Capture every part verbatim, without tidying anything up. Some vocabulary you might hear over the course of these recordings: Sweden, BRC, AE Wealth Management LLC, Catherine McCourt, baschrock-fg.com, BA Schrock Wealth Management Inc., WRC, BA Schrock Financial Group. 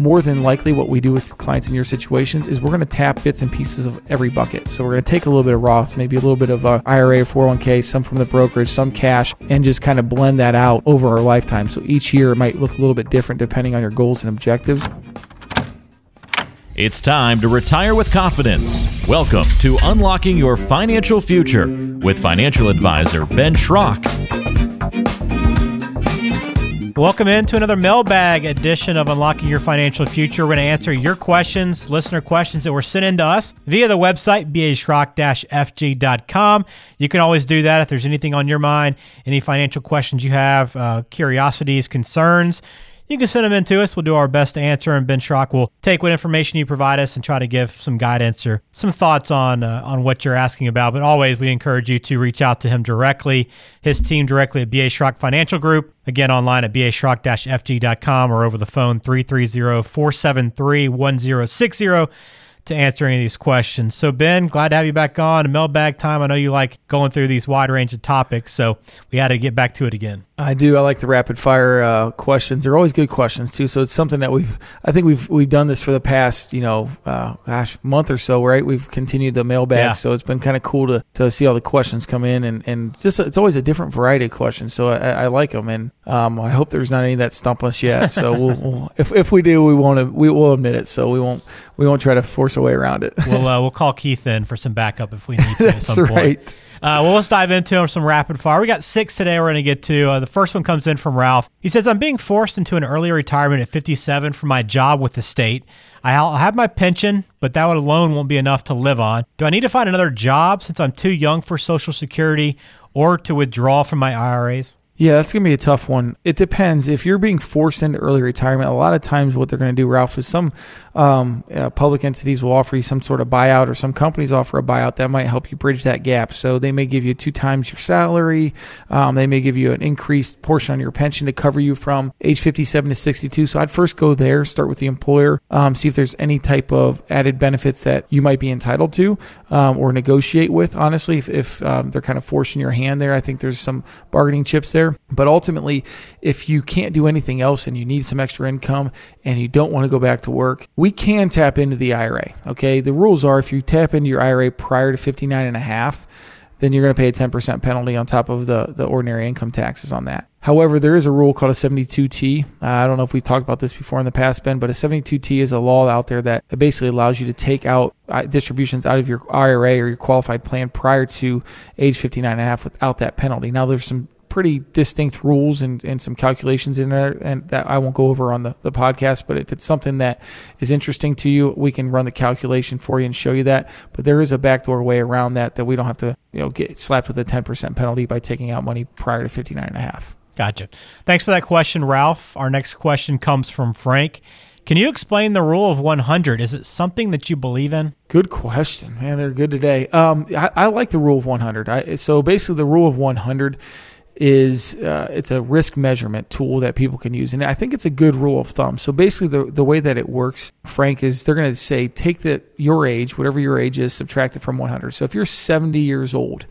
More than likely what we do with clients in your situations is we're going to tap bits and pieces of every bucket. So we're going to take a little bit of Roth, maybe a little bit of a I R A, four oh one k, some from the brokerage, some cash, and just kind of blend that out over our lifetime. So each year it might look a little bit different depending on your goals and objectives. It's time to retire with confidence. Welcome to Unlocking Your Financial Future with financial advisor Ben Schrock. Welcome in to another mailbag edition of Unlocking Your Financial Future. We're going to answer your questions, listener questions that were sent in to us via the website, b a schrock dash f g dot com. You can always do that if there's anything on your mind, any financial questions you have, uh, curiosities, concerns. You can send them in to us. We'll do our best to answer, and Ben Schrock will take what information you provide us and try to give some guidance or some thoughts on uh, on what you're asking about. But always, we encourage you to reach out to him directly, his team directly at B A Schrock Financial Group. Again, online at b a schrock dash f g dot com or over the phone, three three zero, four seven three, one zero six zero to answer any of these questions. So, Ben, glad to have you back on. Mailbag time. I know you like going through these wide range of topics, so we had to get back to it again. I do. I like the rapid fire uh, questions. They're always good questions too. So it's something that we've, I think we've we've done this for the past, you know, uh, gosh, month or so, right? We've continued the mailbag, yeah. So it's been kind of cool to, to see all the questions come in, and and just it's always a different variety of questions. So I, I like them, and um, I hope there's not any that stump us yet. So we'll, we'll, if if we do, we won't we will admit it. So we won't we won't try to force our way around it. We'll uh, we'll call Keith in for some backup if we need to. That's at some right. Point. Uh, well, let's dive into some rapid fire. We got six today we're going to get to. Uh, the first one comes in from Ralph. He says, I'm being forced into an early retirement at fifty-seven for my job with the state. I'll have my pension, but that alone won't be enough to live on. Do I need to find another job since I'm too young for Social Security or to withdraw from my I R As? Yeah, that's going to be a tough one. It depends. If you're being forced into early retirement, a lot of times what they're going to do, Ralph, is some um, uh, public entities will offer you some sort of buyout, or some companies offer a buyout that might help you bridge that gap. So they may give you two times your salary. Um, they may give you an increased portion on your pension to cover you from age fifty-seven to sixty-two. So I'd first go there, start with the employer, um, see if there's any type of added benefits that you might be entitled to um, or negotiate with. Honestly, if, if um, they're kind of forcing your hand there, I think there's some bargaining chips there. But ultimately, if you can't do anything else and you need some extra income and you don't want to go back to work, we can tap into the I R A. Okay, the rules are if you tap into your I R A prior to fifty-nine and a half, then you're going to pay a ten percent penalty on top of the, the ordinary income taxes on that. However, there is a rule called a seventy-two T. Uh, I don't know if we've talked about this before in the past, Ben, but a seventy-two T is a law out there that basically allows you to take out distributions out of your I R A or your qualified plan prior to age fifty-nine and a half without that penalty. Now, there's some pretty distinct rules and, and some calculations in there, and that I won't go over on the, the podcast, but if it's something that is interesting to you, we can run the calculation for you and show you that. But there is a backdoor way around that, that we don't have to, you know, get slapped with a ten percent penalty by taking out money prior to fifty-nine and a half. Gotcha. Thanks for that question, Ralph. Our next question comes from Frank. Can you explain the rule of one hundred? Is it something that you believe in? Good question, man. They're good today. Um, I, I like the rule of one hundred. I, so basically the rule of one hundred is uh, it's a risk measurement tool that people can use. And I think it's a good rule of thumb. So basically the, the way that it works, Frank, is they're going to say, take the your age, whatever your age is, subtract it from one hundred. So if you're seventy years old,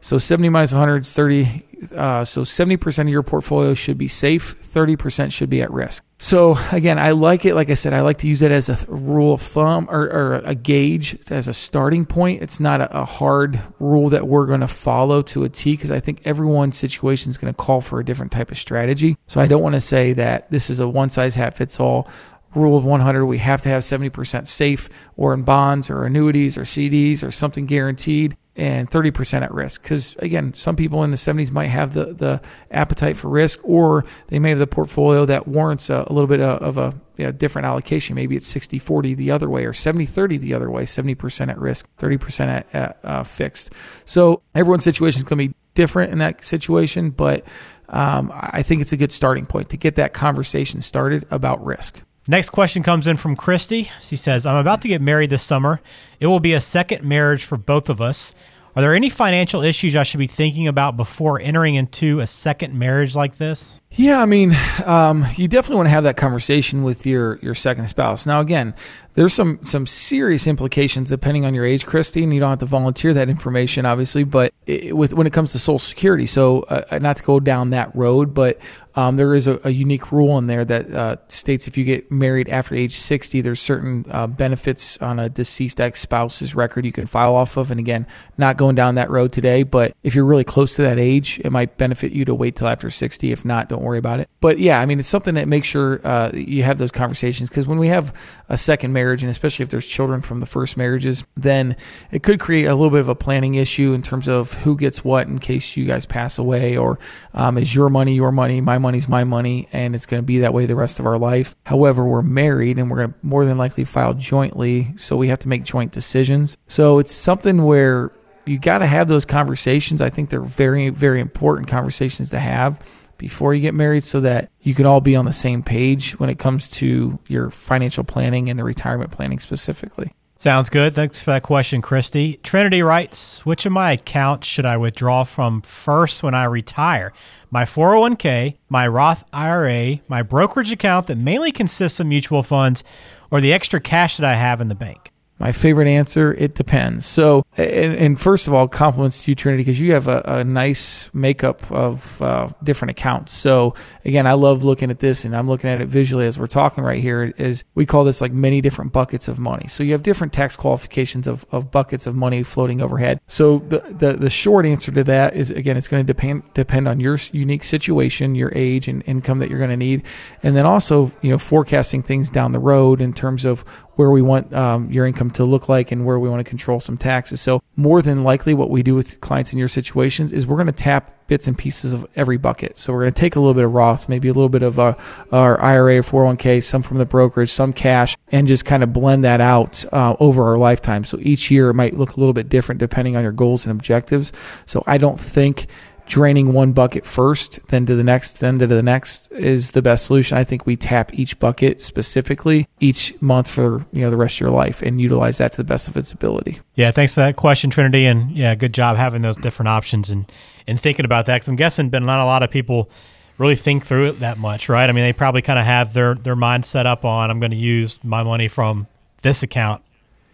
so seventy minus one hundred is thirty. Uh, so seventy percent of your portfolio should be safe. thirty percent should be at risk. So again, I like it. Like I said, I like to use it as a rule of thumb, or, or a gauge as a starting point. It's not a, a hard rule that we're going to follow to a T, because I think everyone's situation is going to call for a different type of strategy. So I don't want to say that this is a one size hat fits all. Rule of one hundred, we have to have seventy percent safe or in bonds or annuities or C Ds or something guaranteed, and thirty percent at risk. Because again, some people in the seventies might have the, the appetite for risk, or they may have the portfolio that warrants a, a little bit of, of a you know, different allocation. Maybe it's sixty forty the other way, or seventy thirty the other way, seventy percent at risk, thirty percent at, at uh, fixed. So everyone's situation is going to be different in that situation, but um, I think it's a good starting point to get that conversation started about risk. Next question comes in from Christy. She says, I'm about to get married this summer. It will be a second marriage for both of us. Are there any financial issues I should be thinking about before entering into a second marriage like this? Yeah, I mean, um, you definitely want to have that conversation with your, your second spouse. Now, again, There's some some serious implications depending on your age, Christy, and you don't have to volunteer that information, obviously, but it, with when it comes to Social Security, so uh, not to go down that road, but um, there is a, a unique rule in there that uh, states if you get married after age sixty, there's certain uh, benefits on a deceased ex-spouse's record you can file off of. And again, not going down that road today, but if you're really close to that age, it might benefit you to wait till after sixty. If not, don't worry about it. But yeah, I mean, it's something that makes sure uh, you have those conversations, because when we have a second marriage, and especially if there's children from the first marriages, then it could create a little bit of a planning issue in terms of who gets what in case you guys pass away, or um, is your money your money, my money's my money, and it's going to be that way the rest of our life. However, we're married and we're going to more than likely file jointly, so we have to make joint decisions. So it's something where you got to have those conversations. I think they're very, very important conversations to have before you get married, so that you can all be on the same page when it comes to your financial planning and the retirement planning specifically. Sounds good. Thanks for that question, Christy. Trinity writes, which of my accounts should I withdraw from first when I retire? My four oh one k, my Roth I R A, my brokerage account that mainly consists of mutual funds, or the extra cash that I have in the bank? My favorite answer, it depends. So, and, and first of all, compliments to you, Trinity, because you have a, a nice makeup of uh, different accounts. So again, I love looking at this, and I'm looking at it visually as we're talking right here, is we call this like many different buckets of money. So you have different tax qualifications of, of buckets of money floating overhead. So the, the, the short answer to that is, again, it's going to depend depend on your unique situation, your age and income that you're going to need. And then also, you know, forecasting things down the road in terms of where we want um, your income to look like and where we want to control some taxes. So more than likely what we do with clients in your situations is we're going to tap bits and pieces of every bucket. So we're going to take a little bit of Roth, maybe a little bit of our, our I R A or four oh one k, some from the brokerage, some cash, and just kind of blend that out uh, over our lifetime. So each year it might look a little bit different depending on your goals and objectives. So I don't think draining one bucket first, then to the next, then to the next is the best solution. I think we tap each bucket specifically each month for, you know, the rest of your life and utilize that to the best of its ability. Yeah, thanks for that question, Trinity. And yeah, good job having those different options and, and thinking about that. Because I'm guessing, Ben, not a lot of people really think through it that much, right? I mean, they probably kind of have their, their mind set up on, I'm going to use my money from this account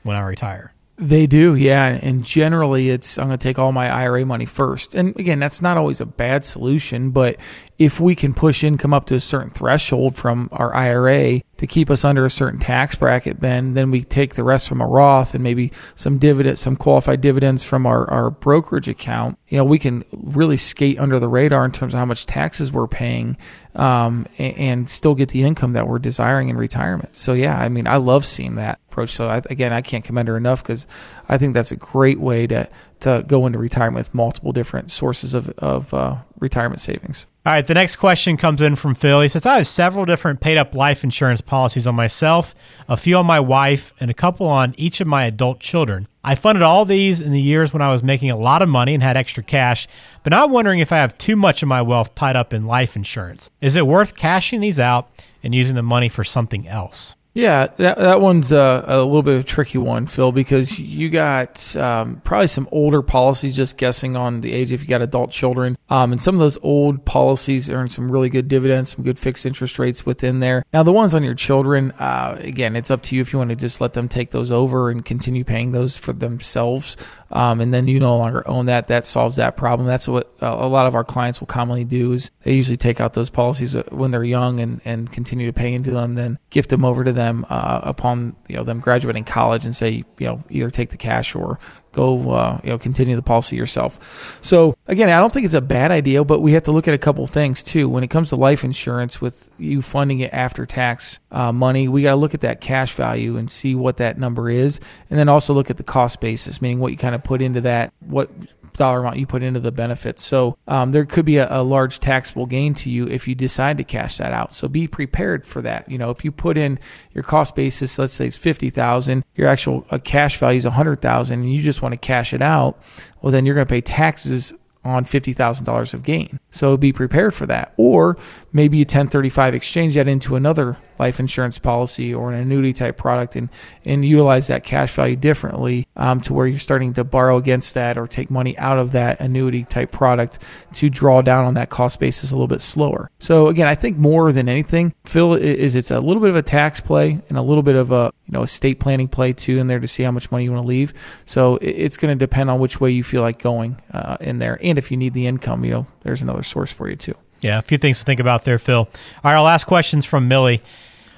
when I retire. They do, yeah. And generally, it's I'm going to take all my I R A money first. And again, that's not always a bad solution, but if we can push income up to a certain threshold from our I R A to keep us under a certain tax bracket, Ben, then we take the rest from a Roth and maybe some dividend, some qualified dividends from our, our brokerage account. You know, we can really skate under the radar in terms of how much taxes we're paying um, and, and still get the income that we're desiring in retirement. So yeah, I mean, I love seeing that approach. So I, again, I can't commend her enough, because I think that's a great way to to go into retirement with multiple different sources of, of uh, retirement savings. All right, the next question comes in from Phil. He says, I have several different paid-up life insurance policies on myself, a few on my wife, and a couple on each of my adult children. I funded all these in the years when I was making a lot of money and had extra cash, but now I'm wondering if I have too much of my wealth tied up in life insurance. Is it worth cashing these out and using the money for something else? Yeah, that that one's a, a little bit of a tricky one, Phil, because you got um, probably some older policies, just guessing on the age if you got adult children. Um, and some of those old policies earn some really good dividends, some good fixed interest rates within there. Now, the ones on your children, uh, again, it's up to you if you want to just let them take those over and continue paying those for themselves. Um, and then you no longer own that. That solves that problem. That's what a lot of our clients will commonly do, is they usually take out those policies when they're young and, and continue to pay into them, then gift them over to them uh, upon you know them graduating college and say, you know, either take the cash or go uh, you know, continue the policy yourself. So again, I don't think it's a bad idea, but we have to look at a couple things too. When it comes to life insurance, with you funding it after tax uh, money, we got to look at that cash value and see what that number is. And then also look at the cost basis, meaning what you kind of put into that, what dollar amount you put into the benefits. So um, there could be a, a large taxable gain to you if you decide to cash that out. So be prepared for that. You know, if you put in your cost basis, let's say it's fifty thousand, your actual uh, cash value is one hundred thousand, and you just want to cash it out, well, then you're going to pay taxes on fifty thousand dollars of gain. So be prepared for that. Or maybe you ten thirty-five exchange that into another life insurance policy or an annuity type product and, and utilize that cash value differently um, to where you're starting to borrow against that or take money out of that annuity type product to draw down on that cost basis a little bit slower. So again, I think more than anything, Phil, is it's a little bit of a tax play and a little bit of a, you know, estate planning play too in there to see how much money you want to leave. So it's going to depend on which way you feel like going uh, in there. And if you need the income, you know, there's another source for you too. Yeah, a few things to think about there, Phil. All right, our last question's from Millie.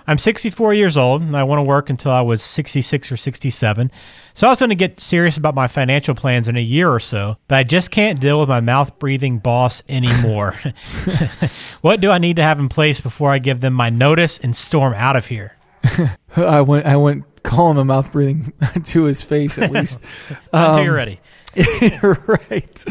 I'm sixty-four years old, and I want to work until I was sixty-six or sixty-seven. So I was going to get serious about my financial plans in a year or so, but I just can't deal with my mouth-breathing boss anymore. What do I need to have in place before I give them my notice and storm out of here? I went, I went calling him a mouth-breathing to his face, at least. Until um, you're ready. Right.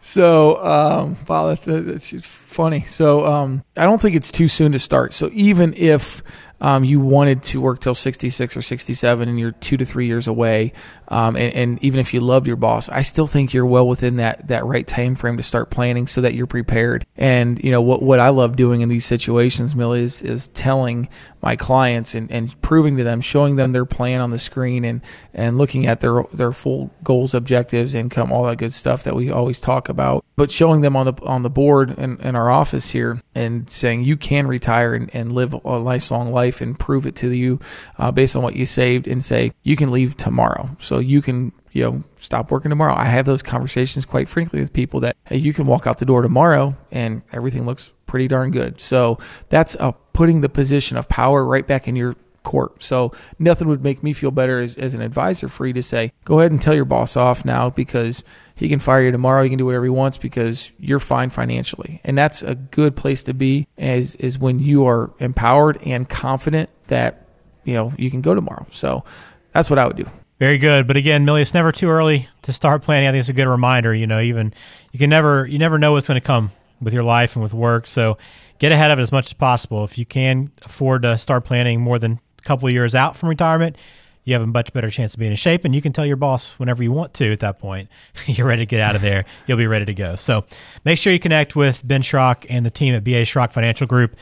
So, um, wow, that's, that's just funny. So, um, I don't think it's too soon to start. So even if, um, you wanted to work till sixty-six or sixty-seven and you're two to three years away, um, and, and even if you loved your boss, I still think you're well within that, that right time frame to start planning so that you're prepared. And, you know, what, what I love doing in these situations, Millie, is, is telling my clients and, and proving to them, showing them their plan on the screen and, and looking at their, their full goals, objectives, income, all that good stuff that we always talk about, but showing them on the, on the board and, in our office here and saying you can retire and, and live a lifelong life and prove it to you uh, based on what you saved and say you can leave tomorrow. So you can, you know, stop working tomorrow. I have those conversations quite frankly with people that, hey, you can walk out the door tomorrow and everything looks pretty darn good. So that's uh, putting the position of power right back in your court. So nothing would make me feel better as, as an advisor for you to say, go ahead and tell your boss off now because he can fire you tomorrow. He can do whatever he wants because you're fine financially. And that's a good place to be is, is when you are empowered and confident that, you know, you can go tomorrow. So that's what I would do. Very good. But again, Millie, it's never too early to start planning. I think it's a good reminder, you know, even you can never, you never know what's going to come with your life and with work. So get ahead of it as much as possible. If you can afford to start planning more than a couple of years out from retirement, you have a much better chance of being in shape, and you can tell your boss whenever you want to at that point. You're ready to get out of there. You'll be ready to go. So make sure you connect with Ben Schrock and the team at B A Schrock Financial Group.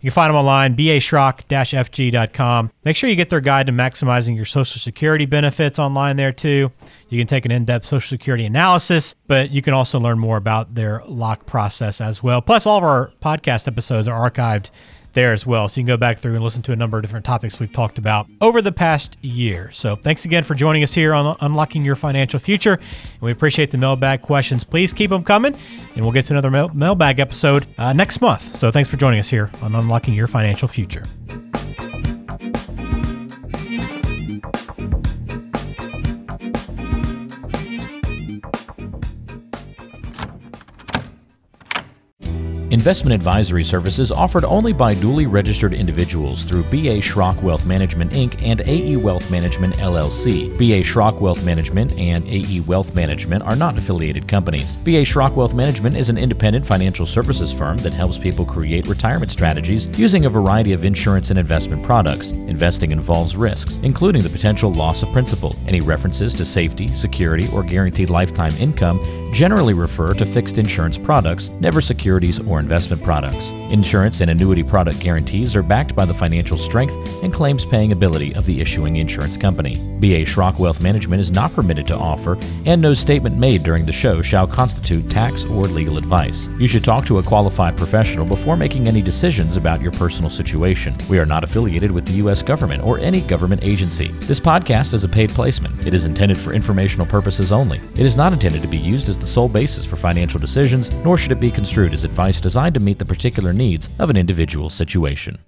You can find them online, b a schrock dash f g dot com. Make sure you get their guide to maximizing your Social Security benefits online there too. You can take an in-depth Social Security analysis, but you can also learn more about their lock process as well. Plus, all of our podcast episodes are archived there as well. So you can go back through and listen to a number of different topics we've talked about over the past year. So thanks again for joining us here on Unlocking Your Financial Future. And we appreciate the mailbag questions. Please keep them coming, and we'll get to another mail- mailbag episode uh, next month. So thanks for joining us here on Unlocking Your Financial Future. Investment advisory services offered only by duly registered individuals through B A Schrock Wealth Management Incorporated and A E Wealth Management L L C. B A Schrock Wealth Management and A E Wealth Management are not affiliated companies. B A Schrock Wealth Management is an independent financial services firm that helps people create retirement strategies using a variety of insurance and investment products. Investing involves risks, including the potential loss of principal. Any references to safety, security, or guaranteed lifetime income generally refer to fixed insurance products, never securities or investments. Investment products. Insurance and annuity product guarantees are backed by the financial strength and claims-paying ability of the issuing insurance company. B A Schrock Wealth Management is not permitted to offer, and no statement made during the show shall constitute tax or legal advice. You should talk to a qualified professional before making any decisions about your personal situation. We are not affiliated with the U S government or any government agency. This podcast is a paid placement. It is intended for informational purposes only. It is not intended to be used as the sole basis for financial decisions, nor should it be construed as advice designed to meet the particular needs of an individual situation.